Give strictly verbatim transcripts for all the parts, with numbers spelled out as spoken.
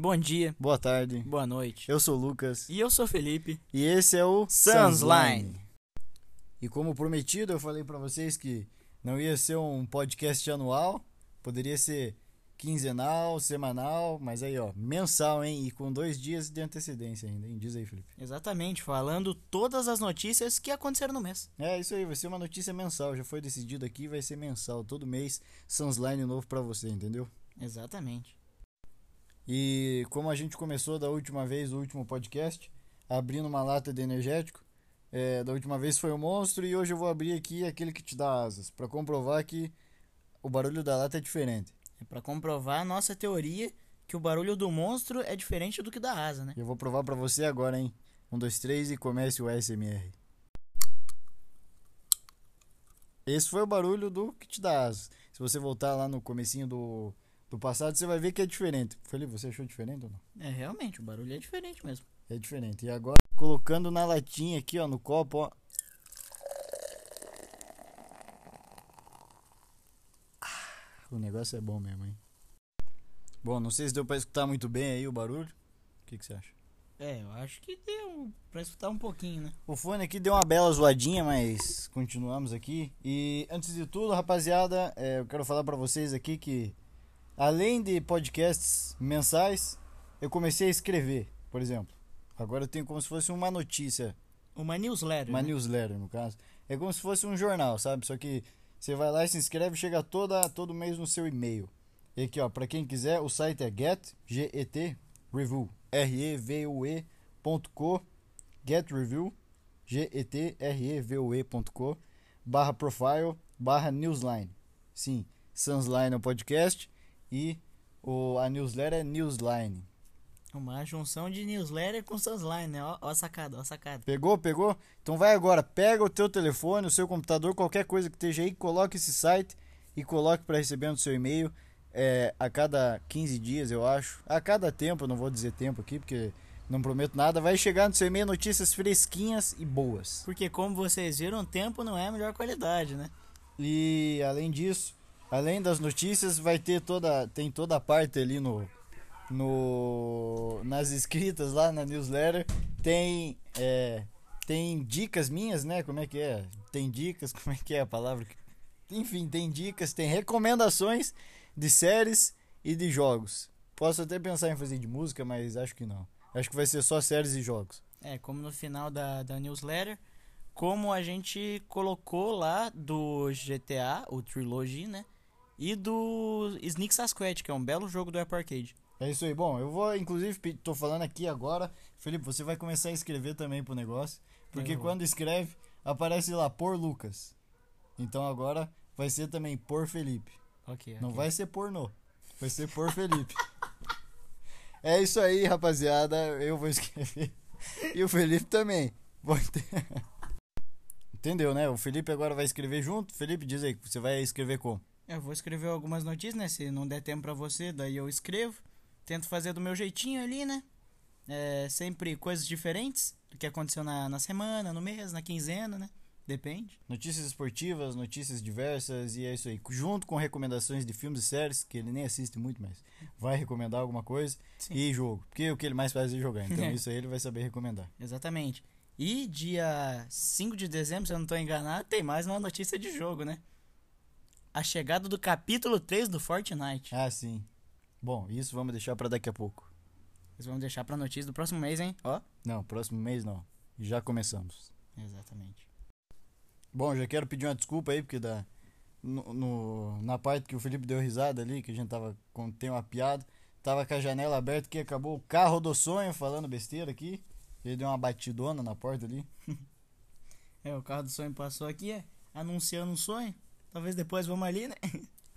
Bom dia. Boa tarde. Boa noite. Eu sou o Lucas. E eu sou o Felipe. E esse é o Sunsline. E como prometido, eu falei pra vocês que não ia ser um podcast anual. Poderia ser quinzenal, semanal, mas aí ó, mensal, hein? E com dois dias de antecedência ainda, hein? Diz aí, Felipe. Exatamente, falando todas as notícias que aconteceram no mês. É, isso aí, vai ser uma notícia mensal. Já foi decidido aqui, vai ser mensal. Todo mês, Sunsline novo pra você, entendeu? Exatamente. E como a gente começou da última vez, o último podcast, abrindo uma lata de energético, é, da última vez foi o monstro e hoje eu vou abrir aqui aquele que te dá asas, para comprovar que o barulho da lata é diferente. É para comprovar a nossa teoria que o barulho do monstro é diferente do que da asa, né? Eu vou provar para você agora, hein? Um, dois, três e comece o A S M R. Esse foi o barulho do que te dá asas. Se você voltar lá no comecinho do... do passado, você vai ver que é diferente. Felipe, você achou diferente ou não? É, realmente, o barulho é diferente mesmo. É diferente. E agora, colocando na latinha aqui, ó, no copo, ó. O negócio é bom mesmo, hein? Bom, não sei se deu pra escutar muito bem aí o barulho. O que que você acha? É, eu acho que deu pra escutar um pouquinho, né? O fone aqui deu uma bela zoadinha, mas continuamos aqui. E antes de tudo, rapaziada, é, eu quero falar pra vocês aqui que além de podcasts mensais, eu comecei a escrever, por exemplo. Agora eu tenho como se fosse uma notícia. Uma newsletter. Uma né? newsletter, no caso. É como se fosse um jornal, sabe? Só que você vai lá e se inscreve e chega toda, todo mês no seu e-mail. E aqui, ó, pra quem quiser, o site é get revue ponto co, getrevue, getrevue ponto co, barra profile, barra newsline. Sim, Sunsline é o podcast. E o, a newsletter é Newsline. Uma junção de newsletter com Sunsline, né? Ó, ó a sacada, ó a sacada. Pegou, pegou? Então vai agora, pega o teu telefone, o seu computador, qualquer coisa que esteja aí, coloque esse site e coloque para receber no seu e-mail é, a cada quinze dias, eu acho. A cada tempo, eu não vou dizer tempo aqui, porque não prometo nada. Vai chegar no seu e-mail notícias fresquinhas e boas. Porque como vocês viram, tempo não é a melhor qualidade, né? E além disso... Além das notícias, vai ter toda, tem toda a parte ali no, no, nas escritas lá na newsletter, tem, é, tem dicas minhas, né, como é que é, tem dicas, como é que é a palavra, enfim, tem dicas, tem recomendações de séries e de jogos. Posso até pensar em fazer de música, mas acho que não, acho que vai ser só séries e jogos. É, como no final da, da newsletter, como a gente colocou lá do G T A, o Trilogy, né, e do Sneak Sasquatch, que é um belo jogo do Apple Arcade. É isso aí. Bom, eu vou, inclusive, tô falando aqui agora. Felipe, você vai começar a escrever também pro negócio. Porque eu... quando escreve, aparece lá, por Lucas. Então agora vai ser também por Felipe. Ok. Não okay. Vai ser pornô. Vai ser por Felipe. É isso aí, rapaziada. Eu vou escrever. E o Felipe também. Entendeu, né? O Felipe agora vai escrever junto. Felipe, diz aí, você vai escrever como? Eu vou escrever algumas notícias, né? Se não der tempo pra você, daí eu escrevo. Tento fazer do meu jeitinho ali, né? É, sempre coisas diferentes do que aconteceu na, na semana, no mês, na quinzena, né? Depende. Notícias esportivas, notícias diversas e é isso aí. Junto com recomendações de filmes e séries, que ele nem assiste muito, mas vai recomendar alguma coisa. Sim. E jogo. Porque o que ele mais faz é jogar. Então isso aí ele vai saber recomendar. Exatamente. E dia cinco de dezembro, se eu não tô enganado, tem mais uma notícia de jogo, né? A chegada do capítulo três do Fortnite. Ah, sim. Bom, isso vamos deixar pra daqui a pouco. Isso vamos deixar pra notícia do próximo mês, hein? Ó. Não, próximo mês não. Já começamos. Exatamente. Bom, já quero pedir uma desculpa aí, porque da, no, no, na parte que o Felipe deu risada ali, que a gente tava com tem uma piada, tava com a janela aberta que acabou o carro do sonho falando besteira aqui. Ele deu uma batidona na porta ali. É, o carro do sonho passou aqui, é, anunciando um sonho. Talvez depois vamos ali, né?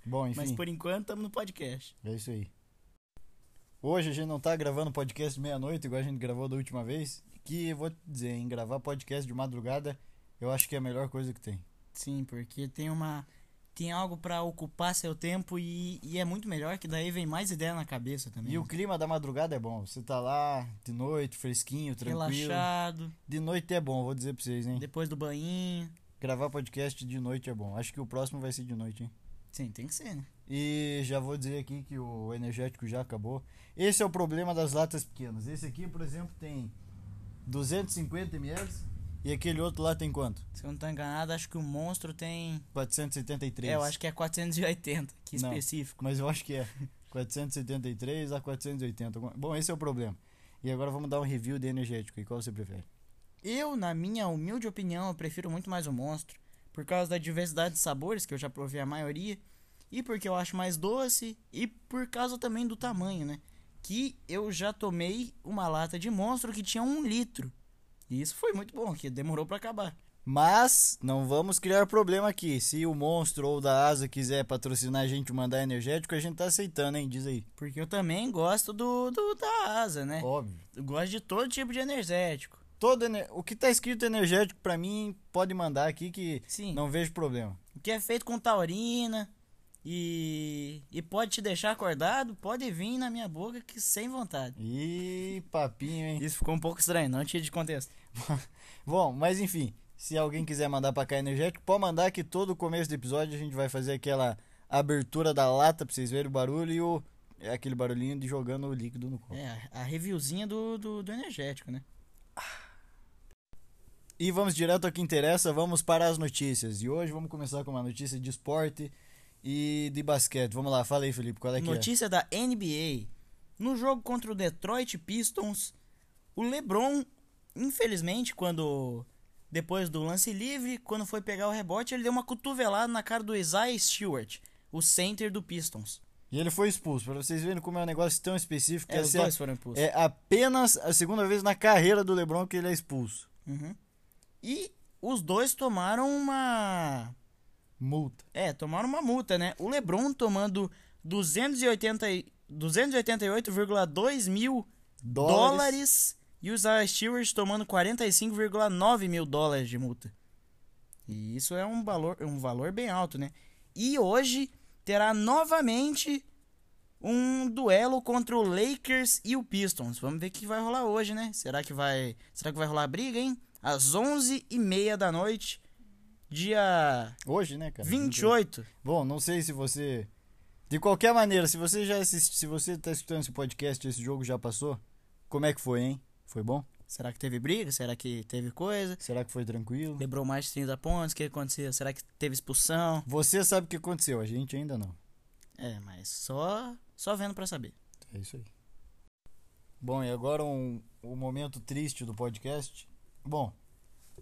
Bom, enfim. Mas por enquanto estamos no podcast. É isso aí. Hoje a gente não tá gravando podcast meia-noite, igual a gente gravou da última vez. Que eu vou dizer, em gravar podcast de madrugada, eu acho que é a melhor coisa que tem. Sim, porque tem uma... tem algo pra ocupar seu tempo e, e é muito melhor, que daí vem mais ideia na cabeça também. E o clima da madrugada é bom. Você tá lá de noite, fresquinho, tranquilo. Relaxado. De noite é bom, vou dizer pra vocês, hein? Depois do banhinho. Gravar podcast de noite é bom. Acho que o próximo vai ser de noite, hein? Sim, tem que ser, né? E já vou dizer aqui que o energético já acabou. Esse é o problema das latas pequenas. Esse aqui, por exemplo, tem duzentos e cinquenta mililitros. E aquele outro lá tem quanto? Se eu não estou enganado, acho que o monstro tem... quatrocentos e setenta e três. É, eu acho que é quatrocentos e oitenta, que não, específico. Mas eu acho que é quatrocentos e setenta e três a quatrocentos e oitenta. Bom, esse é o problema. E agora vamos dar um review de energético. E qual você prefere? Eu, na minha humilde opinião, eu prefiro muito mais o monstro. Por causa da diversidade de sabores, que eu já provei a maioria. E porque eu acho mais doce. E por causa também do tamanho, né? Que eu já tomei uma lata de monstro que tinha um litro. E isso foi muito bom, que demorou pra acabar. Mas não vamos criar problema aqui. Se o monstro ou da Asa quiser patrocinar a gente, mandar energético, a gente tá aceitando, hein? Diz aí. Porque eu também gosto do, do da Asa, né? Óbvio. Eu gosto de todo tipo de energético. Todo ener... O que tá escrito energético pra mim, pode mandar aqui que sim, não vejo problema. O que é feito com taurina e... e pode te deixar acordado, pode vir na minha boca que sem vontade. Ih, papinho, hein? Isso ficou um pouco estranho, não tinha de contexto. Bom, mas enfim, se alguém quiser mandar pra cá energético, pode mandar que todo começo do episódio a gente vai fazer aquela abertura da lata pra vocês verem o barulho e o... é aquele barulhinho de jogando o líquido no copo. É, a reviewzinha do, do, do energético, né? E vamos direto ao que interessa, vamos para as notícias. E hoje vamos começar com uma notícia de esporte e de basquete. Vamos lá, fala aí, Felipe, qual é que é? Notícia da N B A. No jogo contra o Detroit Pistons, o LeBron, infelizmente, quando depois do lance livre, quando foi pegar o rebote, ele deu uma cotovelada na cara do Isaiah Stewart, o center do Pistons. E ele foi expulso, pra vocês verem como é um negócio tão específico. É, os dois foram expulsos. É apenas a segunda vez na carreira do LeBron que ele é expulso. Uhum. E os dois tomaram uma... multa. É, tomaram uma multa, né? O LeBron tomando duzentos e oitenta e oito vírgula dois mil dólares. dólares e os Isaiah Stewart tomando quarenta e cinco vírgula nove mil dólares de multa. E isso é um valor, um valor bem alto, né? E hoje terá novamente um duelo contra o Lakers e o Pistons. Vamos ver o que vai rolar hoje, né? Será que vai, será que vai rolar briga, hein? Às onze e meia da noite, dia... hoje, né, cara? vinte e oito. Bom, não sei se você... De qualquer maneira, se você já assiste, se você tá escutando esse podcast, esse jogo já passou, como é que foi, hein? Foi bom? Será que teve briga? Será que teve coisa? Será que foi tranquilo? Lembrou mais de trinta pontos? O que aconteceu? Será que teve expulsão? Você sabe o que aconteceu, a gente ainda não. É, mas só, só vendo pra saber. É isso aí. Bom, e agora um, um momento triste do podcast... Bom,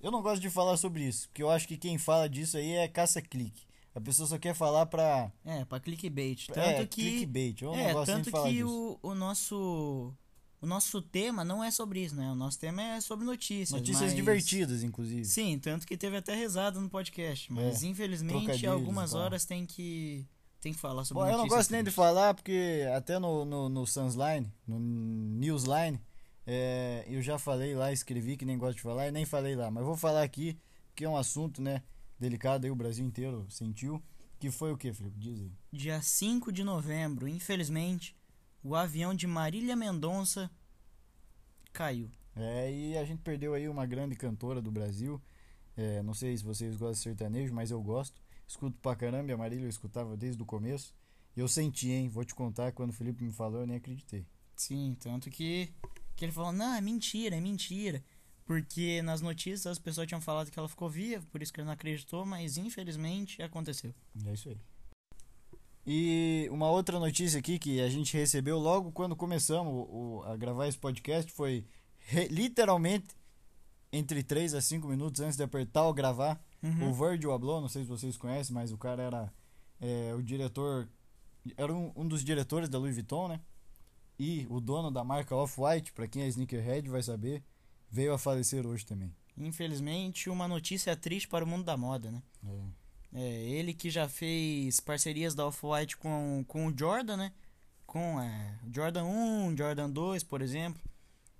eu não gosto de falar sobre isso, porque eu acho que quem fala disso aí é caça-clique. A pessoa só quer falar pra... É, pra clickbait. Tanto é, que... clickbait. Eu é, não gosto tanto de falar que disso. O, o nosso... O nosso tema não é sobre isso, né? O nosso tema é sobre notícias. Notícias mas... divertidas, inclusive. Sim, tanto que teve até rezada no podcast. Mas, é, infelizmente, algumas tá. horas tem que... Tem que falar sobre Bom, notícias. Eu não gosto nem de falar, porque até no, no, no Sunsline, no Newsline... É, eu já falei lá, escrevi que nem gosto de falar e nem falei lá, mas vou falar aqui que é um assunto, né, delicado, aí o Brasil inteiro sentiu, que foi o que, Felipe? Diz aí. Dia cinco de novembro, infelizmente, o avião de Marília Mendonça caiu. É, e a gente perdeu aí uma grande cantora do Brasil, é, não sei se vocês gostam de sertanejo, mas eu gosto, escuto pra caramba, a Marília eu escutava desde o começo, e eu senti, hein, vou te contar, quando o Felipe me falou eu nem acreditei. Sim, tanto que... que ele falou, não, é mentira, é mentira. Porque nas notícias as pessoas tinham falado que ela ficou viva, por isso que ele não acreditou, mas infelizmente aconteceu. É isso aí. E uma outra notícia aqui que a gente recebeu logo quando começamos o, a gravar esse podcast foi re, literalmente entre três a cinco minutos antes de apertar o gravar. Uhum. O Virgil Abloh, não sei se vocês conhecem, mas o cara era é, o diretor, era um, um dos diretores da Louis Vuitton, né? E o dono da marca Off-White, pra quem é sneakerhead vai saber, veio a falecer hoje também. Infelizmente, uma notícia triste para o mundo da moda, né? É. É, ele que já fez parcerias da Off-White com, com o Jordan, né? Com é, Jordan um, Jordan dois, por exemplo,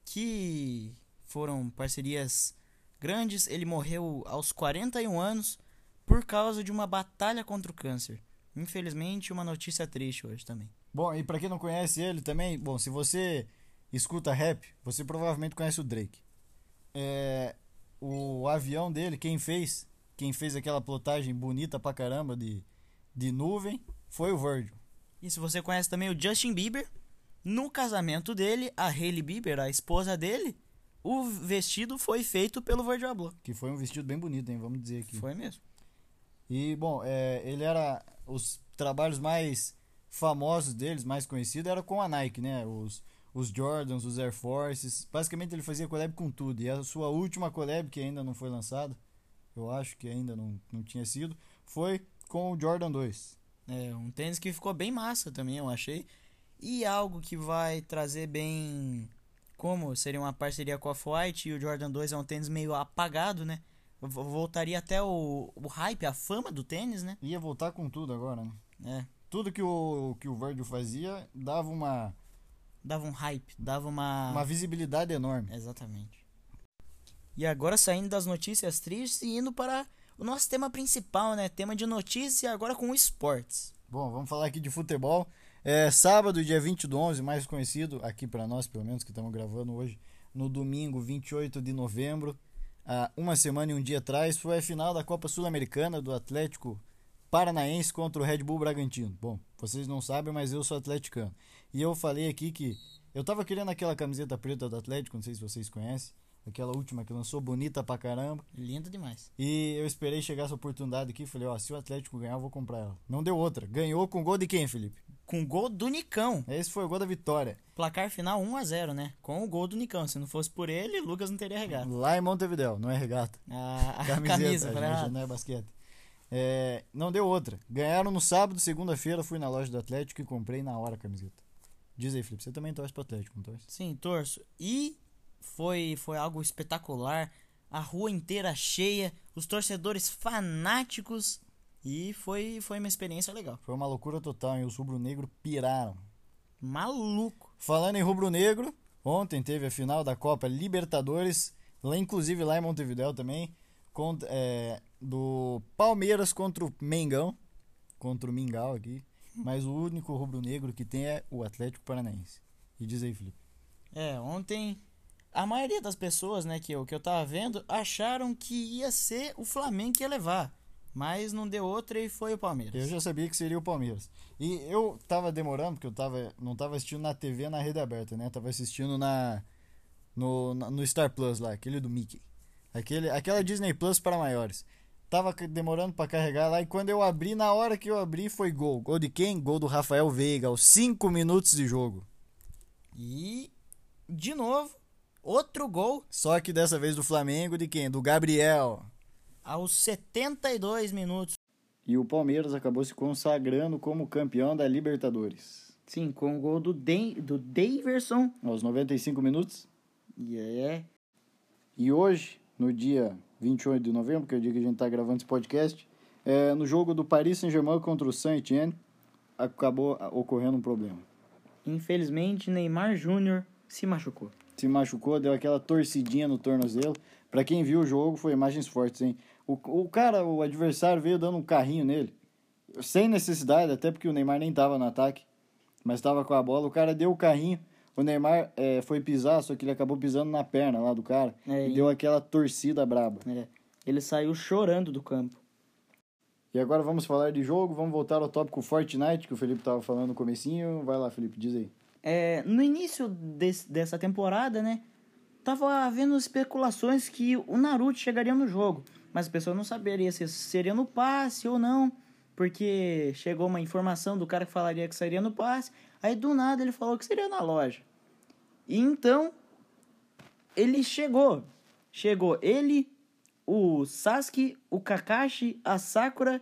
que foram parcerias grandes. Ele morreu aos quarenta e um anos por causa de uma batalha contra o câncer. Infelizmente, uma notícia triste hoje também. Bom, e pra quem não conhece ele também, bom, se você escuta rap, você provavelmente conhece o Drake. É, o avião dele, quem fez, quem fez aquela plotagem bonita pra caramba de, de nuvem, foi o Virgil. E se você conhece também o Justin Bieber, no casamento dele, a Hailey Bieber, a esposa dele, o vestido foi feito pelo Virgil Abloh. Que foi um vestido bem bonito, hein? Vamos dizer aqui. Foi mesmo. E, bom, é, ele era... Os trabalhos mais famosos deles, mais conhecidos, eram com a Nike, né? Os, os Jordans, os Air Forces. Basicamente, ele fazia collab com tudo. E a sua última collab, que ainda não foi lançada, eu acho que ainda não, não tinha sido, foi com o Jordan dois. É, um tênis que ficou bem massa também, eu achei. E algo que vai trazer bem... Como seria uma parceria com a Off-White e o Jordan dois é um tênis meio apagado, né? Voltaria até o, o hype, a fama do tênis, né? Ia voltar com tudo agora, né? É. Tudo que o, que o Virgil fazia dava uma... Dava um hype, dava uma... Uma visibilidade enorme. Exatamente. E agora saindo das notícias tristes e indo para o nosso tema principal, né? Tema de notícia agora com esportes. Bom, vamos falar aqui de futebol. É, sábado, dia vinte do onze, mais conhecido aqui para nós, pelo menos, que estamos gravando hoje, no domingo, vinte e oito de novembro, ah, uma semana e um dia atrás, foi a final da Copa Sul-Americana do Atlético Paranaense contra o Red Bull Bragantino. Bom, vocês não sabem, mas eu sou atleticano. E eu falei aqui que eu tava querendo aquela camiseta preta do Atlético, não sei se vocês conhecem, aquela última que lançou, bonita pra caramba. Linda demais. E eu esperei chegar essa oportunidade aqui, falei, ó, se o Atlético ganhar, eu vou comprar ela. Não deu outra. Ganhou com gol de quem, Felipe? Com gol do Nicão. Esse foi o gol da vitória. Placar final um a zero, né? Com o gol do Nicão. Se não fosse por ele, Lucas não teria regata. Lá em Montevidéu, não é regata. Ah, camiseta, a camisa, a gente, não é basquete. É, não deu outra. Ganharam no sábado, segunda-feira, fui na loja do Atlético e comprei na hora a camiseta. Diz aí, Felipe, você também torce pro Atlético, não torce? Sim, torço. E foi, foi algo espetacular. A rua inteira cheia, os torcedores fanáticos... E foi, foi uma experiência legal. Foi uma loucura total, e os rubro-negro piraram. Maluco. Falando em rubro-negro, ontem teve a final da Copa Libertadores, lá, inclusive lá em Montevidéu também, contra, é, do Palmeiras contra o Mengão, contra o Mingau aqui, mas o único rubro-negro que tem é o Atlético Paranaense. E diz aí, Felipe. É, ontem a maioria das pessoas, né, que eu, que eu tava vendo, acharam que ia ser o Flamengo que ia levar. Mas não deu outra e foi o Palmeiras. Eu já sabia que seria o Palmeiras. E eu tava demorando, porque eu tava, não tava assistindo na T V, na rede aberta, né? Tava assistindo na, no, na, no Star Plus lá, aquele do Mickey. Aquele, aquela Disney Plus para maiores. Tava demorando pra carregar lá e quando eu abri, na hora que eu abri, foi gol. Gol de quem? Gol do Rafael Veiga, aos cinco minutos de jogo. E, de novo, outro gol. Só que dessa vez do Flamengo, de quem? Do Gabriel. Aos setenta e dois minutos. E o Palmeiras acabou se consagrando como campeão da Libertadores. Sim, com o gol do, De- do Daverson. Aos noventa e cinco minutos. E yeah. é. E hoje, no dia vinte e oito de novembro, que é o dia que a gente está gravando esse podcast, é, no jogo do Paris Saint-Germain contra o Saint-Étienne, acabou ocorrendo um problema. Infelizmente, Neymar Júnior se machucou. Se machucou, deu aquela torcidinha no tornozelo. Pra quem viu o jogo, foi imagens fortes, hein? O, o cara, o adversário veio dando um carrinho nele, sem necessidade, até porque o Neymar nem tava no ataque, mas tava com a bola, o cara deu o carrinho, o Neymar é, foi pisar, só que ele acabou pisando na perna lá do cara, é, e, e deu aquela torcida braba. É. Ele saiu chorando do campo. E agora vamos falar de jogo, vamos voltar ao tópico Fortnite, que o Felipe tava falando no comecinho, vai lá, Felipe, diz aí. É, no início desse, dessa temporada, né, tava havendo especulações que o Naruto chegaria no jogo, mas a pessoa não saberia se seria no passe ou não, porque chegou uma informação do cara que falaria que seria no passe, aí do nada ele falou que seria na loja. E então, ele chegou. Chegou ele, o Sasuke, o Kakashi, a Sakura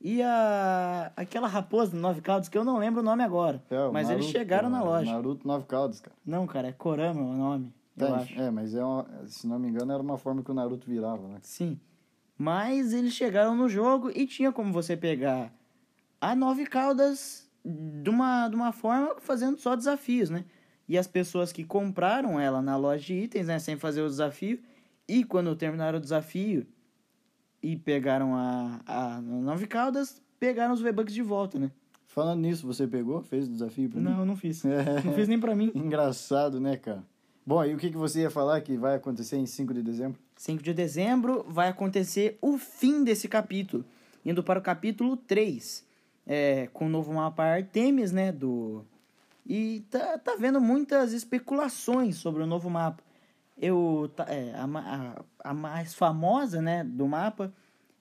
e a aquela raposa do Nove Caudas, que eu não lembro o nome agora, é, o mas Naruto, eles chegaram na loja. Naruto Nove Caudas, cara. Não, cara, é Kurama o nome. É, mas é uma, se não me engano, era uma forma que o Naruto virava, né? Sim. Mas eles chegaram no jogo e tinha como você pegar a Nove Caudas de uma, de uma forma fazendo só desafios, né? E as pessoas que compraram ela na loja de itens, né? Sem fazer o desafio. E quando terminaram o desafio e pegaram a, a Nove Caudas, pegaram os V-Bucks de volta, né? Falando nisso, você pegou? Fez o desafio pra mim? Não, eu não fiz. É... Não fiz nem pra mim. Engraçado, né, cara? Bom, e o que, que você ia falar que vai acontecer em cinco de dezembro? cinco de dezembro vai acontecer o fim desse capítulo, indo para o capítulo três. é, com o novo mapa Artemis, né, do... E tá, tá vendo muitas especulações sobre o novo mapa. Eu, é, a, a, a mais famosa, né, do mapa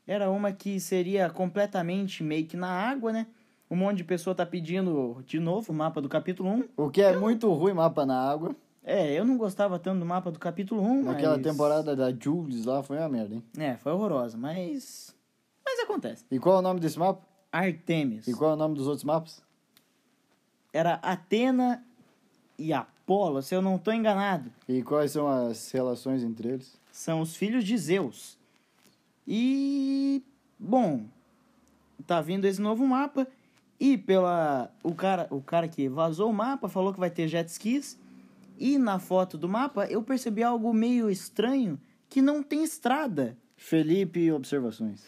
era uma que seria completamente meio que na água, né? Um monte de pessoa tá pedindo de novo o mapa do capítulo um. O que é eu... muito ruim, mapa na água. É, eu não gostava tanto do mapa do capítulo um, naquela mas... temporada da Jules lá foi uma merda, hein? É, foi horrorosa, mas... Mas acontece. E qual é o nome desse mapa? Artemis. E qual é o nome dos outros mapas? Era Atena e Apolo, se eu não tô enganado. E quais são as relações entre eles? São os filhos de Zeus. E... Bom, tá vindo esse novo mapa. E pela... O cara, o cara que vazou o mapa falou que vai ter jet skis. E na foto do mapa eu percebi algo meio estranho, que não tem estrada. Felipe, observações.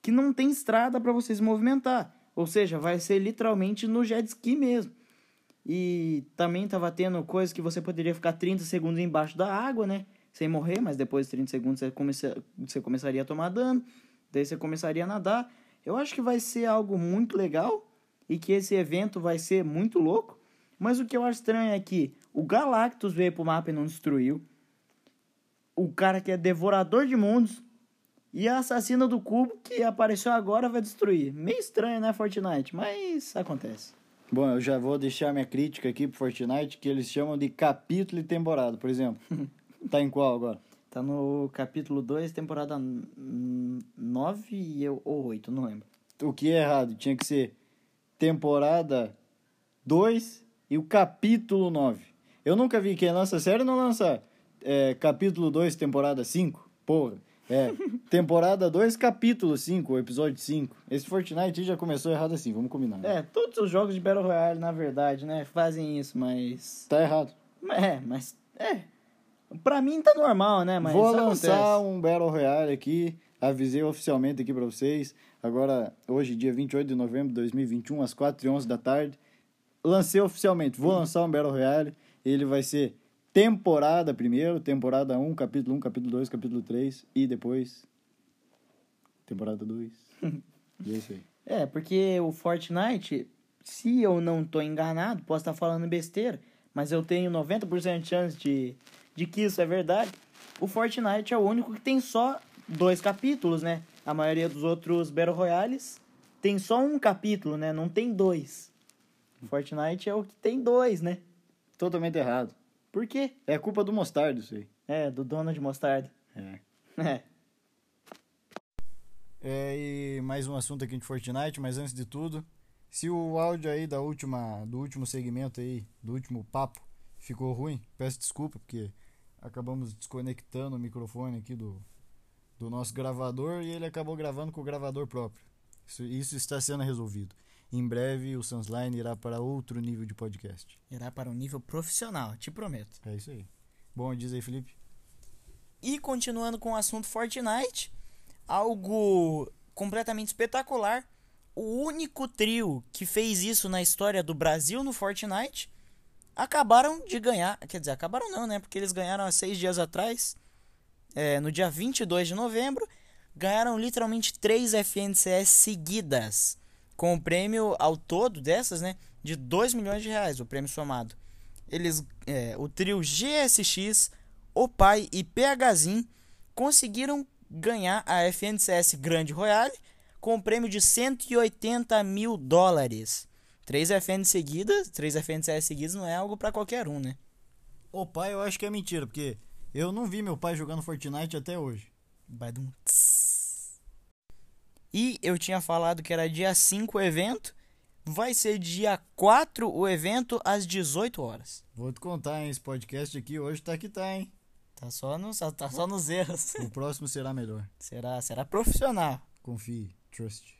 Que não tem estrada pra você se movimentar. Ou seja, vai ser literalmente no jet ski mesmo. E também tava tendo coisa que você poderia ficar trinta segundos embaixo da água, né? Sem morrer, mas depois de trinta segundos você, comece... você começaria a tomar dano. Daí você começaria a nadar. Eu acho que vai ser algo muito legal e que esse evento vai ser muito louco. Mas o que eu acho estranho é que o Galactus veio pro mapa e não destruiu. O cara que é devorador de mundos e a assassina do cubo que apareceu agora vai destruir. Meio estranho, né, Fortnite? Mas acontece. Bom, eu já vou deixar minha crítica aqui pro Fortnite, que eles chamam de capítulo e temporada, por exemplo. Tá em qual agora? Tá no capítulo dois, temporada nove ou oito, não lembro. O que é errado? Tinha que ser temporada dois e o capítulo nove. Eu nunca vi quem lança série não lança é, capítulo dois, temporada cinco. Porra. É, temporada dois, capítulo cinco, episódio cinco. Esse Fortnite já começou errado assim, vamos combinar. Né? É, todos os jogos de Battle Royale, na verdade, né, fazem isso, mas... Tá errado. É, mas... É. Pra mim tá normal, né, mas... Vou lançar acontece. um Battle Royale aqui, avisei oficialmente aqui pra vocês. Agora, hoje, dia vinte e oito de novembro de dois mil e vinte e um, às quatro e onze da tarde. Lancei oficialmente, vou hum. lançar um Battle Royale. Ele vai ser... Temporada primeiro, temporada um, capítulo um, capítulo dois, capítulo três e depois temporada dois. E é isso aí. É, porque o Fortnite, se eu não tô enganado, posso estar falando besteira, mas eu tenho noventa por cento de chance de, de que isso é verdade. O Fortnite é o único que tem só dois capítulos, né? A maioria dos outros Battle Royales tem só um capítulo, né? Não tem dois. O Fortnite é o que tem dois, né? Totalmente errado. Por quê? É culpa do Mostardo, isso aí. É, do Donald Mostardo. É. É. É, e mais um assunto aqui de Fortnite, mas antes de tudo, se o áudio aí da última, do último segmento aí, do último papo, ficou ruim, peço desculpa, porque acabamos desconectando o microfone aqui do, do nosso gravador e ele acabou gravando com o gravador próprio. Isso, isso está sendo resolvido. Em breve, o Sunsline irá para outro nível de podcast. Irá para um nível profissional, te prometo. É isso aí. Bom, diz aí, Felipe. E continuando com o assunto Fortnite, algo completamente espetacular. O único trio que fez isso na história do Brasil no Fortnite acabaram de ganhar. Quer dizer, acabaram não, né? Porque eles ganharam há seis dias atrás, é, no dia vinte e dois de novembro. Ganharam literalmente três F N C S seguidas. Com o prêmio ao todo dessas, né, de dois milhões de reais, o prêmio somado. Eles, é, o trio G S X, Opai e PHzin conseguiram ganhar a F N C S Grande Royale com o prêmio de cento e oitenta mil dólares. Três F N seguidas, três F N C S seguidas não é algo pra qualquer um, né? Opai eu acho que é mentira, porque eu não vi meu pai jogando Fortnite até hoje. Badum. E eu tinha falado que era dia cinco o evento, vai ser dia quatro o evento às dezoito horas. Vou te contar, hein, esse podcast aqui hoje tá que tá, hein? Tá só, no, só, tá só nos erros. O próximo será melhor. Será, será profissional. Confie, trust.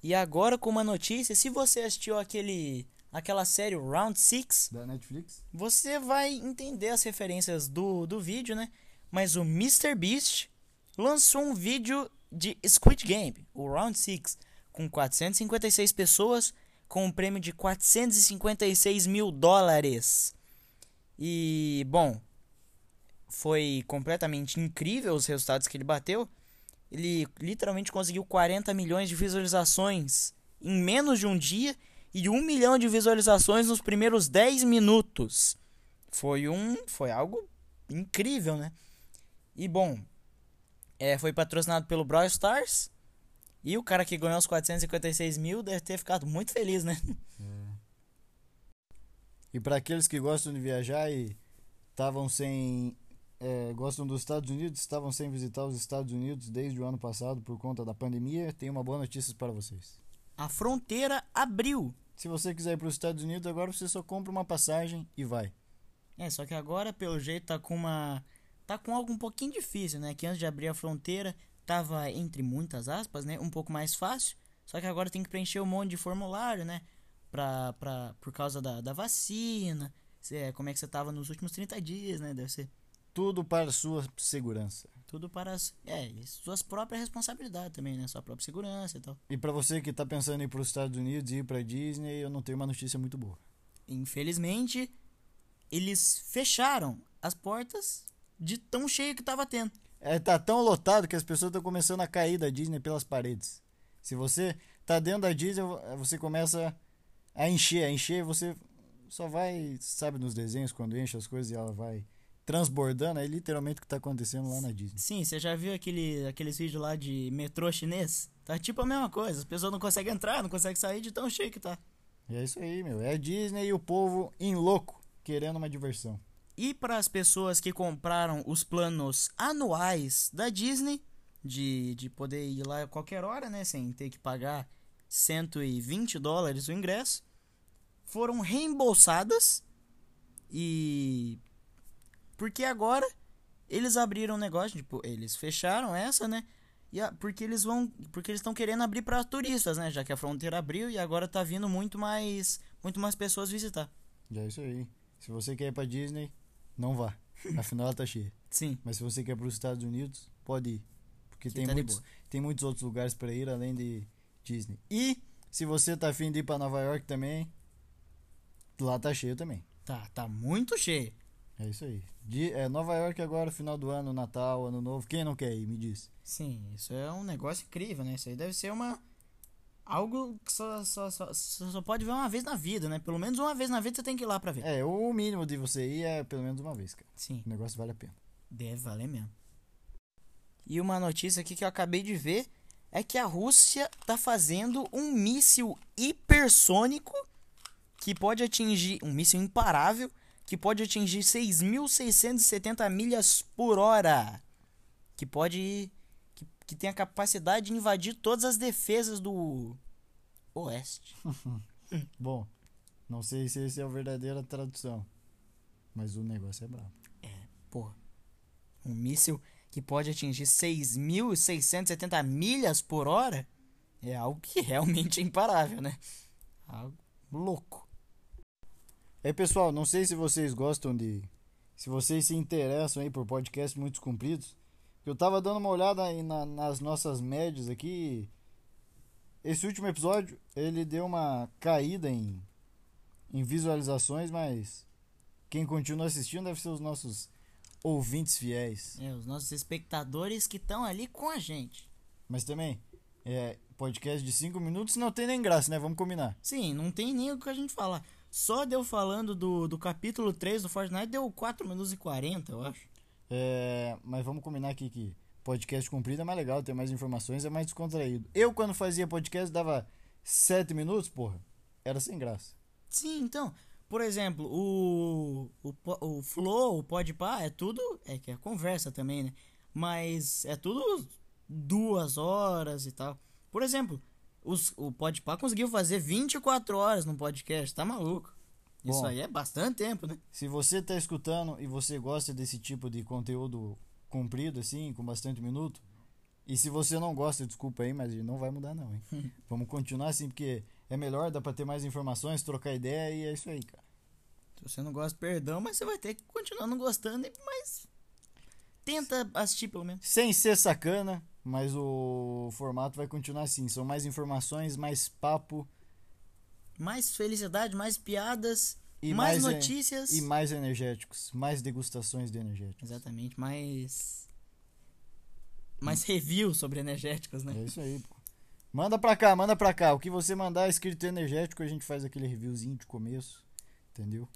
E agora com uma notícia, se você assistiu aquele, aquela série Round seis... da Netflix? Você vai entender as referências do, do vídeo, né? Mas o MrBeast lançou um vídeo... de Squid Game, o Round seis, com quatrocentas e cinquenta e seis pessoas, com um prêmio de quatrocentos e cinquenta e seis mil dólares. E, bom, foi completamente incrível os resultados que ele bateu. Ele literalmente conseguiu quarenta milhões de visualizações em menos de um dia e um milhão de visualizações nos primeiros dez minutos. Foi um, foi algo incrível, né? E bom, é, foi patrocinado pelo Brawl Stars. E o cara que ganhou os quatrocentos e cinquenta e seis mil deve ter ficado muito feliz, né? É. E para aqueles que gostam de viajar e estavam sem... É, gostam dos Estados Unidos, estavam sem visitar os Estados Unidos desde o ano passado por conta da pandemia, tenho uma boa notícia para vocês. A fronteira abriu. Se você quiser ir para os Estados Unidos, agora você só compra uma passagem e vai. É, só que agora, pelo jeito, tá com uma... Tá com algo um pouquinho difícil, né? Que antes de abrir a fronteira... Tava, entre muitas aspas, né, um pouco mais fácil. Só que agora tem que preencher um monte de formulário, né? Pra, pra, por causa da, da vacina. Cê, como é que você tava nos últimos trinta dias, né? Deve ser. Tudo para sua segurança. Tudo para é, suas próprias responsabilidades também, né? Sua própria segurança e tal. E pra você que tá pensando em ir pros Estados Unidos e ir pra Disney, eu não tenho uma notícia muito boa. Infelizmente, eles fecharam as portas de tão cheio que tava tendo. É, tá tão lotado que as pessoas estão começando a cair da Disney pelas paredes. Se você tá dentro da Disney, você começa a encher, a encher, você só vai, sabe, nos desenhos, quando enche as coisas e ela vai transbordando, é literalmente o que tá acontecendo lá na Disney. Sim, você já viu aquele, aqueles vídeos lá de metrô chinês? Tá tipo a mesma coisa, as pessoas não conseguem entrar, não conseguem sair de tão cheio que tá. E é isso aí, meu, é a Disney e o povo em louco, querendo uma diversão. E para as pessoas que compraram os planos anuais da Disney, de, de poder ir lá a qualquer hora, né, sem ter que pagar cento e vinte dólares o ingresso, foram reembolsadas. E porque agora eles abriram o negócio, tipo, eles fecharam essa, né? E a, porque eles vão, porque eles estão querendo abrir para turistas, né, já que a fronteira abriu e agora tá vindo muito mais, muito mais pessoas visitar. É isso aí. Se você quer ir para Disney, não vá. Afinal, ela tá cheia. Sim. Mas se você quer ir para os Estados Unidos, pode ir. Porque tem, tá muitos, tem muitos outros lugares para ir além de Disney. E se você tá afim de ir para Nova York também, lá tá cheio também. Tá, tá muito cheio. É isso aí. De, é, Nova York agora, final do ano, Natal, Ano Novo. Quem não quer ir, me diz. Sim, isso é um negócio incrível, né? Isso aí deve ser uma... Algo que só, só, só, só pode ver uma vez na vida, né? Pelo menos uma vez na vida você tem que ir lá pra ver. É, o mínimo de você ir é pelo menos uma vez, cara. Sim. O negócio vale a pena. Deve valer mesmo. E uma notícia aqui que eu acabei de ver é que a Rússia tá fazendo um míssil hipersônico que pode atingir... Um míssil imparável que pode atingir seis mil seiscentos e setenta milhas por hora. Que pode... Que tem a capacidade de invadir todas as defesas do Oeste. Bom, não sei se essa é a verdadeira tradução, mas o negócio é brabo. É, porra. Um míssil que pode atingir seis mil seiscentos e setenta milhas por hora é algo que realmente é imparável, né? Algo louco. É, pessoal, não sei se vocês gostam de... Se vocês se interessam aí por podcasts muito compridos, eu tava dando uma olhada aí na, nas nossas médias aqui. Esse último episódio, ele deu uma caída em, em visualizações, mas quem continua assistindo deve ser os nossos ouvintes fiéis. É, os nossos espectadores que estão ali com a gente. Mas também, é, podcast de cinco minutos não tem nem graça, né? Vamos combinar. Sim, não tem nem o que a gente falar. Só deu falando do, do capítulo três do Fortnite, deu quatro minutos e quarenta, eu acho. É, mas vamos combinar aqui que podcast comprido é mais legal, tem mais informações, é mais descontraído. Eu, quando fazia podcast, dava sete minutos, porra, era sem graça. Sim, então, por exemplo, o, o, o Flow, o Podpah, é tudo, é que é conversa também, né? Mas é tudo duas horas e tal. Por exemplo, os, o Podpah conseguiu fazer vinte e quatro horas num podcast, tá maluco? Bom, isso aí é bastante tempo, né? Se você tá escutando e você gosta desse tipo de conteúdo comprido, assim, com bastante minuto, e se você não gosta, desculpa aí, mas não vai mudar não, hein? Vamos continuar assim, porque é melhor, dá pra ter mais informações, trocar ideia, e é isso aí, cara. Se você não gosta, perdão, mas você vai ter que continuar não gostando, mas tenta assistir pelo menos. Sem ser sacana, mas o formato vai continuar assim, são mais informações, mais papo, mais felicidade, mais piadas, e mais, mais notícias. En... E mais energéticos, mais degustações de energéticos. Exatamente, mais... mais review sobre energéticos, né? É isso aí, pô. Manda pra cá, manda pra cá. O que você mandar escrito energético, a gente faz aquele reviewzinho de começo, entendeu?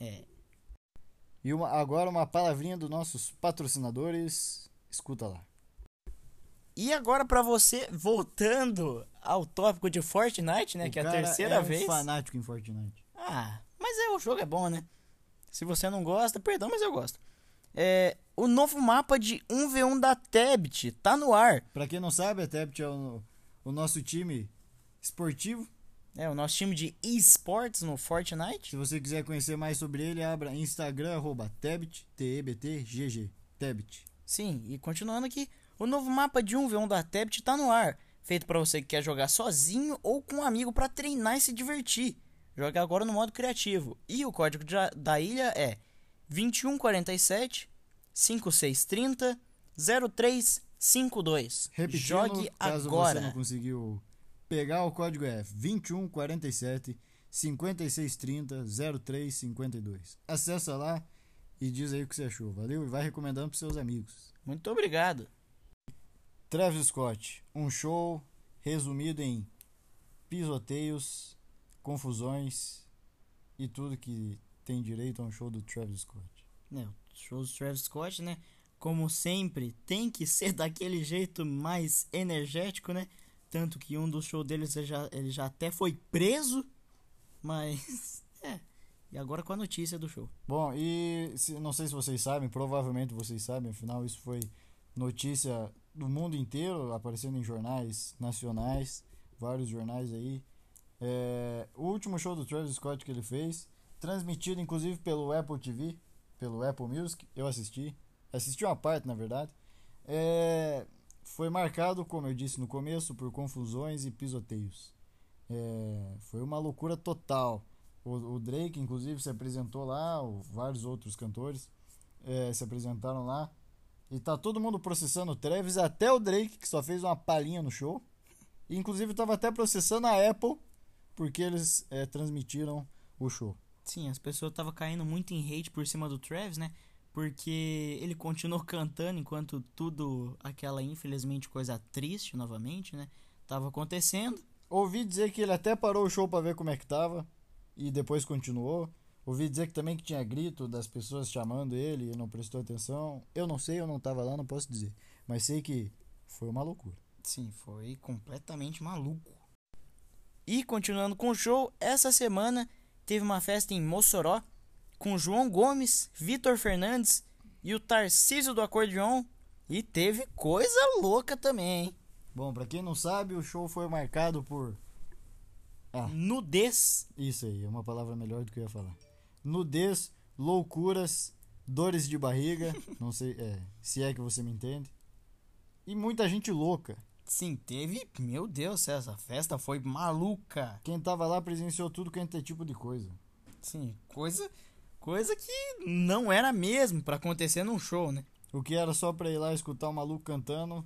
É. E uma, agora uma palavrinha dos nossos patrocinadores. Escuta lá. E agora pra você, voltando ao tópico de Fortnite, né? O que é a terceira é um vez. Fanático em Fortnite. Ah, mas é, o jogo é bom, né? Se você não gosta, perdão, mas eu gosto. É, o novo mapa de um v um da Tebbit tá no ar. Pra quem não sabe, a Tebbit é o, o nosso time esportivo. É, o nosso time de esportes no Fortnite. Se você quiser conhecer mais sobre ele, abra Instagram, arroba Tebbit, T E B T G G, Tebbit. Sim, e continuando aqui, o novo mapa de um v um da Tebbit tá no ar. Feito pra você que quer jogar sozinho ou com um amigo pra treinar e se divertir. Joga agora no modo criativo. E o código de, da ilha é vinte e um quarenta e sete, cinquenta e seis trinta, zero três cinquenta e dois. Repetindo, jogue caso agora. Caso você não conseguiu pegar, o código é vinte e um quarenta e sete, cinquenta e seis trinta, zero três cinquenta e dois. Acessa lá e diz aí o que você achou. Valeu? E vai recomendando para seus amigos. Muito obrigado. Travis Scott, um show resumido em pisoteios, confusões e tudo que tem direito a um show do Travis Scott. É, o show do Travis Scott, né? Como sempre, tem que ser daquele jeito mais energético, né? Tanto que um dos shows deles ele já, ele já até foi preso, mas... é. E agora com a notícia do show. Bom, e se, não sei se vocês sabem, provavelmente vocês sabem, afinal isso foi notícia do mundo inteiro, aparecendo em jornais nacionais, vários jornais aí. É, o último show do Travis Scott que ele fez, transmitido inclusive pelo Apple T V, pelo Apple Music, eu assisti, assisti uma parte na verdade, é, foi marcado, como eu disse no começo, por confusões e pisoteios. É, foi uma loucura total. O, o Drake inclusive se apresentou lá, o, vários outros cantores é, se apresentaram lá, e tá todo mundo processando o Travis, até o Drake, que só fez uma palhinha no show, e, inclusive tava até processando a Apple, porque eles é, transmitiram o show. Sim, as pessoas estavam caindo muito em hate por cima do Travis, né? Porque ele continuou cantando enquanto tudo, aquela infelizmente coisa triste novamente, né? Tava acontecendo. Ouvi dizer que ele até parou o show pra ver como é que tava e depois continuou. Ouvi dizer que também que tinha grito das pessoas chamando ele e não prestou atenção. Eu não sei, eu não tava lá, não posso dizer. Mas sei que foi uma loucura. Sim, foi completamente maluco. E continuando com o show, essa semana... teve uma festa em Mossoró com João Gomes, Vitor Fernandes e o Tarcísio do Acordeon. E teve coisa louca também, hein? Bom, pra quem não sabe, o show foi marcado por... Ah, nudez. Isso aí, é uma palavra melhor do que eu ia falar. Nudez, loucuras, dores de barriga, não sei é, se é que você me entende. E muita gente louca. Sim, teve... Meu Deus, essa festa foi maluca. Quem tava lá presenciou tudo quanto é tipo de coisa. Sim, coisa... coisa que não era mesmo pra acontecer num show, né? O que era só pra ir lá escutar o maluco cantando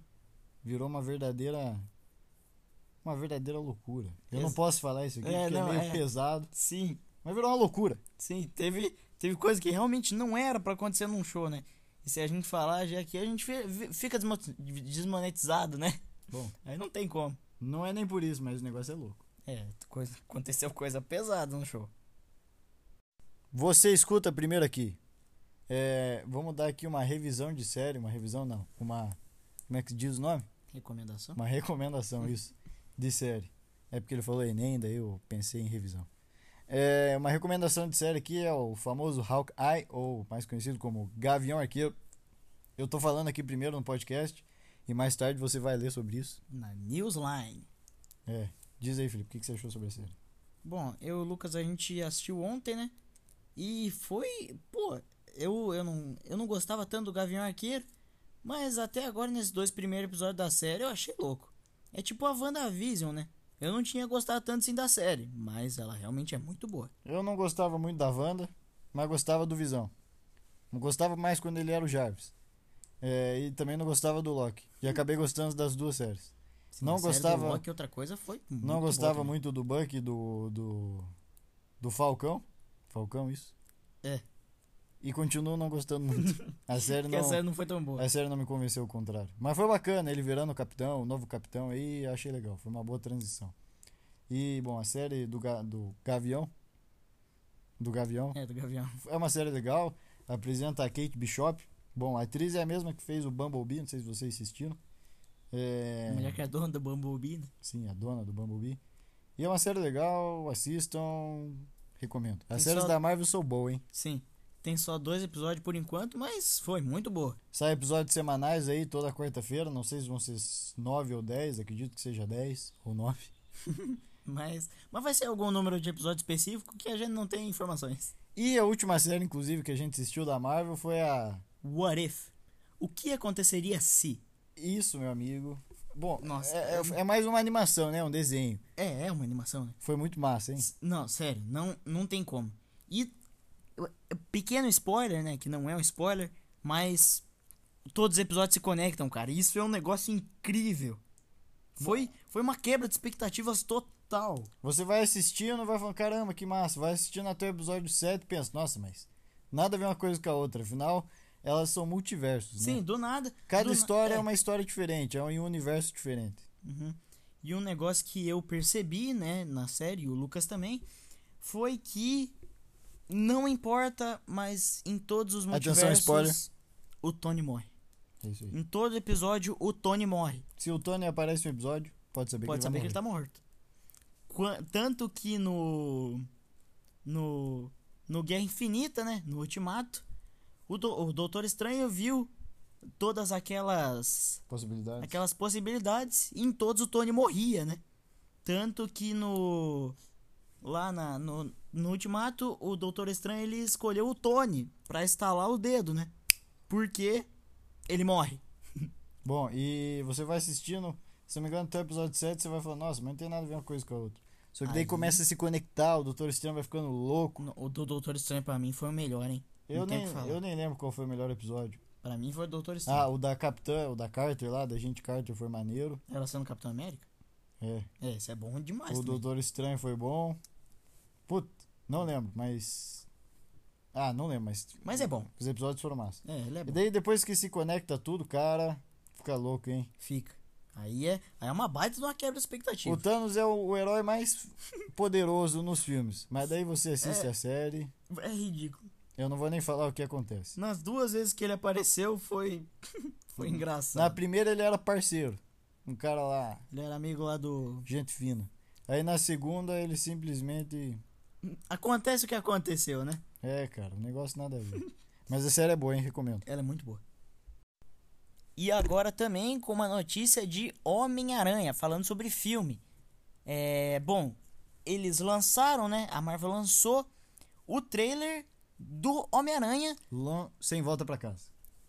virou uma verdadeira... uma verdadeira loucura. Eu Ex- não posso falar isso aqui, é, porque não, é meio é... pesado. Sim. Mas virou uma loucura. Sim, teve, teve coisa que realmente não era pra acontecer num show, né? E se a gente falar já aqui, a gente fica desmonetizado, né? Bom, aí não tem como. Não é nem por isso, mas o negócio é louco. É, coisa, aconteceu coisa pesada no show. Você escuta primeiro aqui. É, vamos dar aqui uma revisão de série, uma revisão não, uma... como é que diz o nome? Recomendação. Uma recomendação, isso, de série. É porque ele falou Enem, daí eu pensei em revisão. É, uma recomendação de série aqui é o famoso Hawkeye, ou mais conhecido como Gavião Arqueiro. Eu tô falando aqui primeiro no podcast... e mais tarde você vai ler sobre isso. Na Newsline. É. Diz aí, Felipe, o que, que você achou sobre a série? Bom, eu e o Lucas, a gente assistiu ontem, né? E foi... Pô, eu, eu, não, eu não gostava tanto do Gavião Arqueiro, mas até agora, nesses dois primeiros episódios da série, eu achei louco. É tipo a WandaVision, né? Eu não tinha gostado tanto assim da série, mas ela realmente é muito boa. Eu não gostava muito da Wanda, mas gostava do Visão. Não gostava mais quando ele era o Jarvis. É, e também não gostava do Loki. E acabei gostando das duas séries. Sim, não gostava. Série Loki, outra coisa foi muito não gostava boa, muito do Bucky, do, do. Do Falcão. Falcão, isso? É. E continuo não gostando muito. A série não, a série não foi tão boa. A série não me convenceu o contrário. Mas foi bacana, ele virando o capitão, o novo capitão, aí achei legal. Foi uma boa transição. E, bom, a série do, ga, do Gavião. Do Gavião. É, do Gavião. É uma série legal. Apresenta a Kate Bishop. Bom, a atriz é a mesma que fez o Bumblebee, não sei se vocês assistiram. É... A mulher que é a dona do Bumblebee, né? Sim, a dona do Bumblebee. E é uma série legal, assistam, recomendo. As séries só... da Marvel são boas, hein? Sim. Tem só dois episódios por enquanto, mas foi muito boa. Sai episódios semanais aí toda quarta-feira, não sei se vão ser nove ou dez, acredito que seja dez ou nove. mas, mas vai ser algum número de episódios específico que a gente não tem informações. E a última série, inclusive, que a gente assistiu da Marvel foi a... What If? O que aconteceria se... Isso, meu amigo. Bom, nossa, é, é, é mais uma animação, né? Um desenho. É, é uma animação, né? Foi muito massa, hein? S- não, sério, não, não tem como. E... pequeno spoiler, né, que não é um spoiler, mas todos os episódios se conectam, cara, isso é um negócio incrível. Foi, foi uma quebra de expectativas total. Você vai assistir e não vai falar, caramba, que massa. Vai assistindo até o episódio sete e pensa, nossa, mas nada a ver uma coisa com a outra, afinal elas são multiversos, sim, né? Do nada. Cada do história na... é uma história diferente, é um universo diferente. Uhum. E um negócio que eu percebi, né, na série, e o Lucas também, foi que não importa, mas em todos os multiversos... Atenção, spoiler. O Tony morre. É isso aí. Em todo episódio, o Tony morre. Se o Tony aparece no episódio, pode saber, pode que, ele saber que ele tá morto. Qu- tanto que no... No... No Guerra Infinita, né? No Ultimato, o, do- o Doutor Estranho viu todas aquelas... possibilidades. Aquelas possibilidades. E em todos o Tony morria, né? Tanto que no... Lá na, no, no Ultimato, o Doutor Estranho, ele escolheu o Tony pra estalar o dedo, né? Porque ele morre. Bom, e você vai assistindo, se não me engano, até o episódio sete, você vai falar, nossa, mas não tem nada a ver uma coisa com a outra. Só que aí... daí começa a se conectar, o Doutor Estranho vai ficando louco. No, o do Doutor Estranho pra mim foi o melhor, hein? Eu nem, eu nem lembro qual foi o melhor episódio. Pra mim foi o Doutor Estranho. Ah, o da Capitã, o da Carter lá, da gente Carter, foi maneiro. Ela sendo Capitão América? É. É, isso é bom demais. O Doutor Estranho foi bom. Puta, não lembro, mas... Ah, não lembro, mas... Mas é bom. Os episódios foram massa. É, ele é bom. E daí depois que se conecta tudo, cara, fica louco, hein? Fica. Aí é, aí é uma baita de uma quebra de expectativa. O Thanos é o, o herói mais poderoso nos filmes. Mas daí você assiste é, a série... É ridículo. Eu não vou nem falar o que acontece. Nas duas vezes que ele apareceu foi... foi engraçado. Na primeira ele era parceiro. Um cara lá... Ele era amigo lá do... Gente fina. Aí na segunda ele simplesmente... Acontece o que aconteceu, né? É, cara, o negócio nada a ver. Mas a série é boa, hein? Recomendo. Ela é muito boa. E agora também com uma notícia de Homem-Aranha, falando sobre filme. É, bom, eles lançaram, né? A Marvel lançou o trailer do Homem-Aranha. Lan... Sem volta pra casa.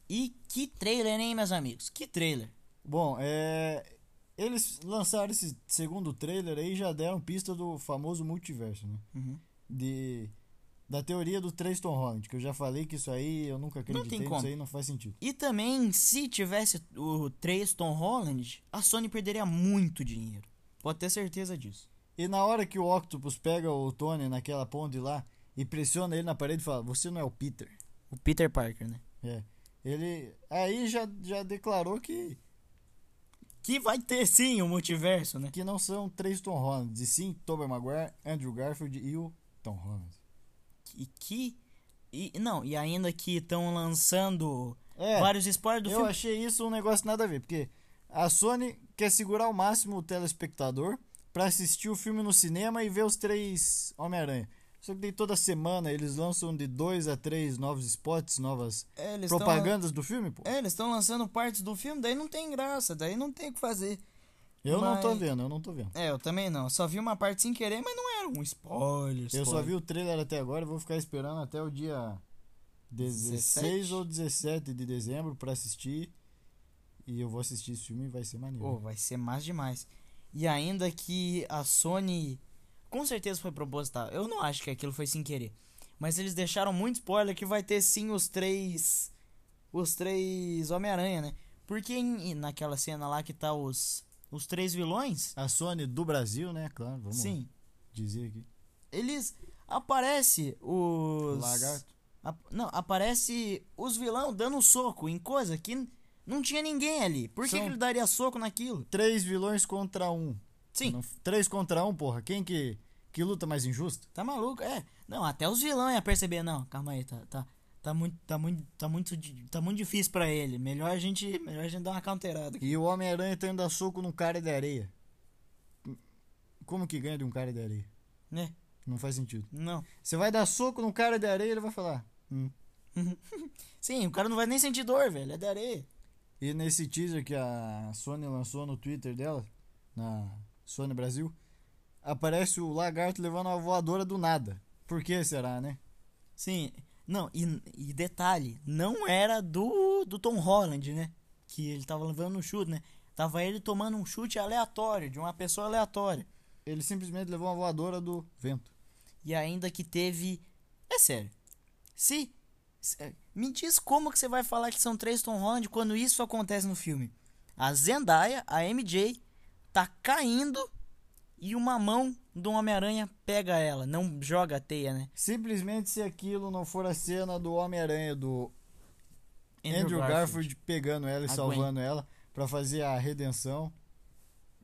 E que trailer, hein, meus amigos? Que trailer. Bom, é... eles lançaram esse segundo trailer aí e já deram pista do famoso multiverso, né? Uhum. De, da teoria do Tom Holland, que eu já falei que isso aí eu nunca acreditei, não tem isso aí não faz sentido. E também, se tivesse o Tom Holland, a Sony perderia muito dinheiro. Pode ter certeza disso. E na hora que o Octopus pega o Tony naquela ponte lá e pressiona ele na parede e fala, você não é o Peter. O Peter Parker, né? É. Ele aí já, já declarou que... Que vai ter sim o um multiverso, né? Que não são três Tom Hollands, e sim Tobey Maguire, Andrew Garfield e o Tom Holland. E que... E, não, e ainda que estão lançando é, vários spoilers do eu filme. Eu achei isso um negócio nada a ver, porque a Sony quer segurar ao máximo o telespectador pra assistir o filme no cinema e ver os três Homem-Aranha. Só que daí toda semana eles lançam de dois a três novos spots, novas é, propagandas tão... do filme, pô. É, eles estão lançando partes do filme, daí não tem graça, daí não tem o que fazer. Eu mas... não tô vendo, eu não tô vendo. É, eu também não. Só vi uma parte sem querer, mas não era um spoiler. spoiler. Eu só vi o trailer até agora, vou ficar esperando até o dia dezesseis ou dezessete de dezembro pra assistir. E eu vou assistir esse filme e vai ser maneiro. Pô, oh, vai ser mais demais. E ainda que a Sony... Com certeza foi proposital. Eu não acho que aquilo foi sem querer. Mas eles deixaram muito spoiler que vai ter sim os três... Os três Homem-Aranha, né? Porque em, naquela cena lá que tá os... Os três vilões... A Sony do Brasil, né? Claro, vamos sim. dizer aqui. Eles... Aparece os... Lagarto. A, não, aparece os vilão dando soco em coisa que não tinha ninguém ali. Por que, que ele daria soco naquilo? Três vilões contra um. Sim. Não, três contra um, porra. Quem que, que luta mais injusto? Tá maluco? É. Não, até os vilões ia perceber. Não, calma aí, tá, tá, tá, muito, tá, muito, tá, muito, tá muito difícil pra ele. Melhor a gente, melhor a gente dar uma counterada aqui. E o Homem-Aranha tendo dar soco num cara de areia. Como que ganha de um cara de areia? Né? Não faz sentido. Não. Você vai dar soco num cara de areia, ele vai falar... Hum. Sim, o cara não vai nem sentir dor, velho. É da areia. E nesse teaser que a Sony lançou no Twitter dela, na Sony Brasil, aparece o lagarto levando uma voadora do nada. Por que será, né? Sim, não, e, e detalhe, não era do, do Tom Holland, né? Que ele tava levando um chute, né? Tava ele tomando um chute aleatório, de uma pessoa aleatória. Ele simplesmente levou uma voadora do vento. E ainda que teve... É sério. Se, se, me diz como que você vai falar que são três Tom Holland quando isso acontece no filme. A Zendaya, a M J, tá caindo e uma mão do Homem-Aranha pega ela, não joga a teia, né? Simplesmente se aquilo não for a cena do Homem-Aranha, do Andrew, Andrew Garfield. Garfield pegando ela e a salvando Gwen. Ela pra fazer a redenção.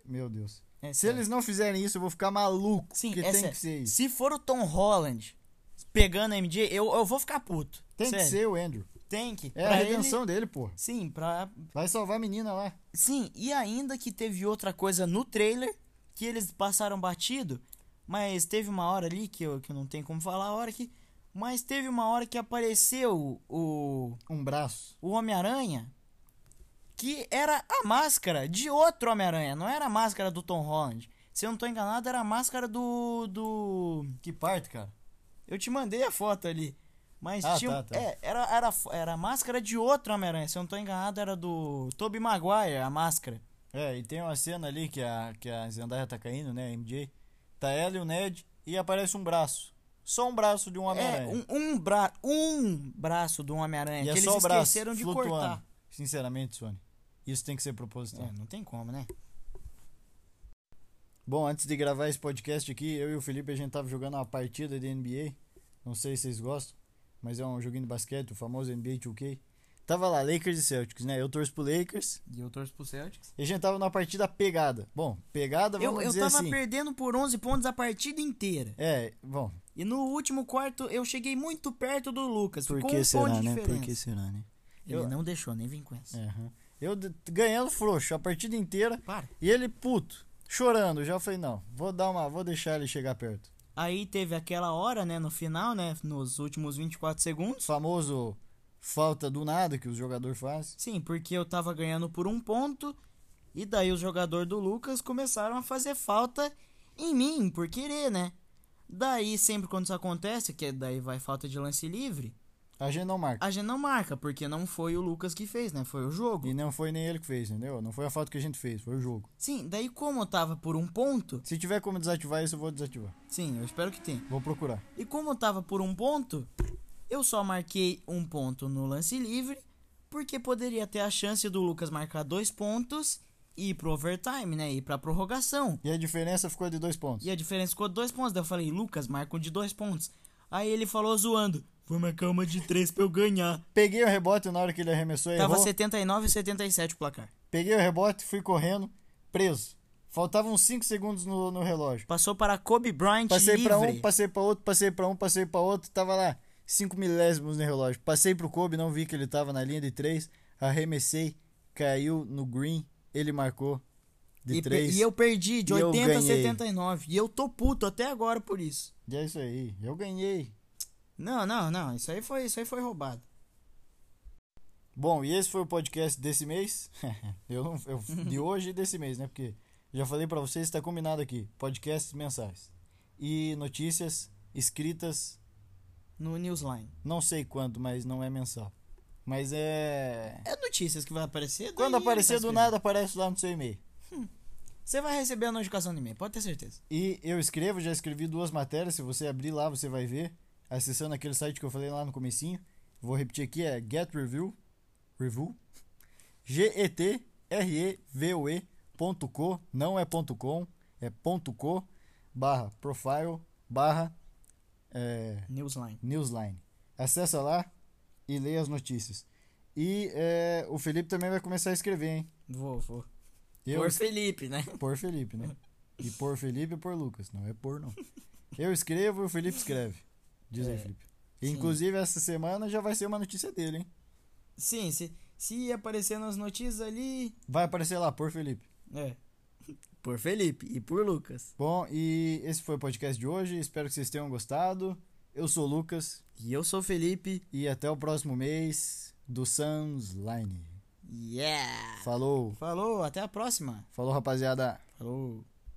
Meu Deus. É se sério. Eles não fizerem isso, eu vou ficar maluco. Sim, que é tem sério. Que ser isso. Se for o Tom Holland... pegando a M J, eu, eu vou ficar puto. Tem sério. Que ser o Andrew. Tem que. É pra a redenção ele... dele, pô. Sim, pra... Vai salvar a menina lá. Sim, e ainda que teve outra coisa no trailer, que eles passaram batido, mas teve uma hora ali, que eu, que eu não tenho como falar a hora aqui, mas teve uma hora que apareceu o... Um braço. O Homem-Aranha, que era a máscara de outro Homem-Aranha, não era a máscara do Tom Holland. Se eu não tô enganado, era a máscara do... do... Que parte, cara? Eu te mandei a foto ali. Mas ah, tinha. Tá, tá. É, era, era, era a máscara de outro Homem-Aranha. Se eu não tô enganado, era do Tobey Maguire, a máscara. É, e tem uma cena ali que a, que a Zendaya tá caindo, né? A M J. Tá ela e o Ned. E aparece um braço. Só um braço de um Homem-Aranha. É, um, um, bra, um braço de um Homem-Aranha. Que é eles só esqueceram braço, de flutuando. Cortar. Sinceramente, Sony. Isso tem que ser proposital. É, não tem como, né? Bom, antes de gravar esse podcast aqui, eu e o Felipe, a gente tava jogando uma partida de N B A, não sei se vocês gostam, mas é um joguinho de basquete, o famoso N B A dois K. Tava lá, Lakers e Celtics, né? Eu torço pro Lakers. E eu torço pro Celtics. E a gente tava numa partida pegada. Bom, pegada, vamos eu, dizer assim. Eu tava assim. Perdendo por onze pontos a partida inteira. É, bom. E no último quarto, eu cheguei muito perto do Lucas, por que com um será, ponto de né? diferença. Por que será, né? Ele eu... não deixou, nem vim com essa. Uhum. Eu de... ganhando frouxo a partida inteira. Para. E ele puto. Chorando, já falei, não, vou dar uma, vou deixar ele chegar perto. Aí teve aquela hora, né, no final, né, nos últimos vinte e quatro segundos. Famoso falta do nada que o jogador faz. Sim, porque eu tava ganhando por um ponto, e daí os jogadores do Lucas começaram a fazer falta em mim, por querer, né. Daí, sempre quando isso acontece, que daí vai falta de lance livre... A gente não marca. A gente não marca, porque não foi o Lucas que fez, né? Foi o jogo. E não foi nem ele que fez, entendeu? Não foi a falta que a gente fez, foi o jogo. Sim, daí como eu tava por um ponto... Se tiver como desativar isso, eu vou desativar. Sim, eu espero que tenha. Vou procurar. E como eu tava por um ponto, eu só marquei um ponto no lance livre, porque poderia ter a chance do Lucas marcar dois pontos e ir pro overtime, né? Ir pra prorrogação. E a diferença ficou de dois pontos. E a diferença ficou de dois pontos. Daí eu falei, Lucas, marca um de dois pontos. Aí ele falou zoando... Foi uma cama de três pra eu ganhar. Peguei o rebote na hora que ele arremessou e errou. Tava setenta e nove e setenta e sete o placar. Peguei o rebote, fui correndo, preso. Faltavam cinco segundos no, no relógio. Passou para Kobe Bryant passei livre. Passei pra um, passei pra outro, passei pra um, passei pra outro. Tava lá, cinco milésimos no relógio. Passei pro Kobe, não vi que ele tava na linha de três. Arremessei, caiu no green, ele marcou de três. E, e eu perdi de oitenta a setenta e nove. E eu tô puto até agora por isso. E é isso aí, eu ganhei. Não, não, não. Isso aí foi, isso aí foi roubado. Bom, e esse foi o podcast desse mês. eu não, eu, de hoje e desse mês, né? Porque já falei pra vocês, tá combinado aqui. Podcasts mensais. E notícias escritas... No Newsline. Não sei quando, mas não é mensal. Mas é... É notícias que vai aparecer. Quando aparecer do nada, aparece lá no seu e-mail. Hum. Você vai receber a notificação do e-mail, pode ter certeza. E eu escrevo, já escrevi duas matérias. Se você abrir lá, você vai ver. Acessando aquele site que eu falei lá no comecinho. Vou repetir aqui, é getrevue, review, G E T R E V U E ponto C O, não é ponto .com, é ponto .co, barra profile, barra é, Newsline. Newsline. Acessa lá e leia as notícias. E é, o Felipe também vai começar a escrever, hein? Vou, vou. Eu, por Felipe, né? Por Felipe, né? E por Felipe e por Lucas. Não é por, não. Eu escrevo e o Felipe escreve. Diz é, aí, Felipe. E, inclusive, essa semana já vai ser uma notícia dele, hein? Sim, se, se aparecer nas notícias ali... Vai aparecer lá, por Felipe. É. Por Felipe e por Lucas. Bom, e esse foi o podcast de hoje. Espero que vocês tenham gostado. Eu sou o Lucas. E eu sou o Felipe. E até o próximo mês... do Sunsline. Yeah! Falou! Falou, até a próxima! Falou, rapaziada! Falou!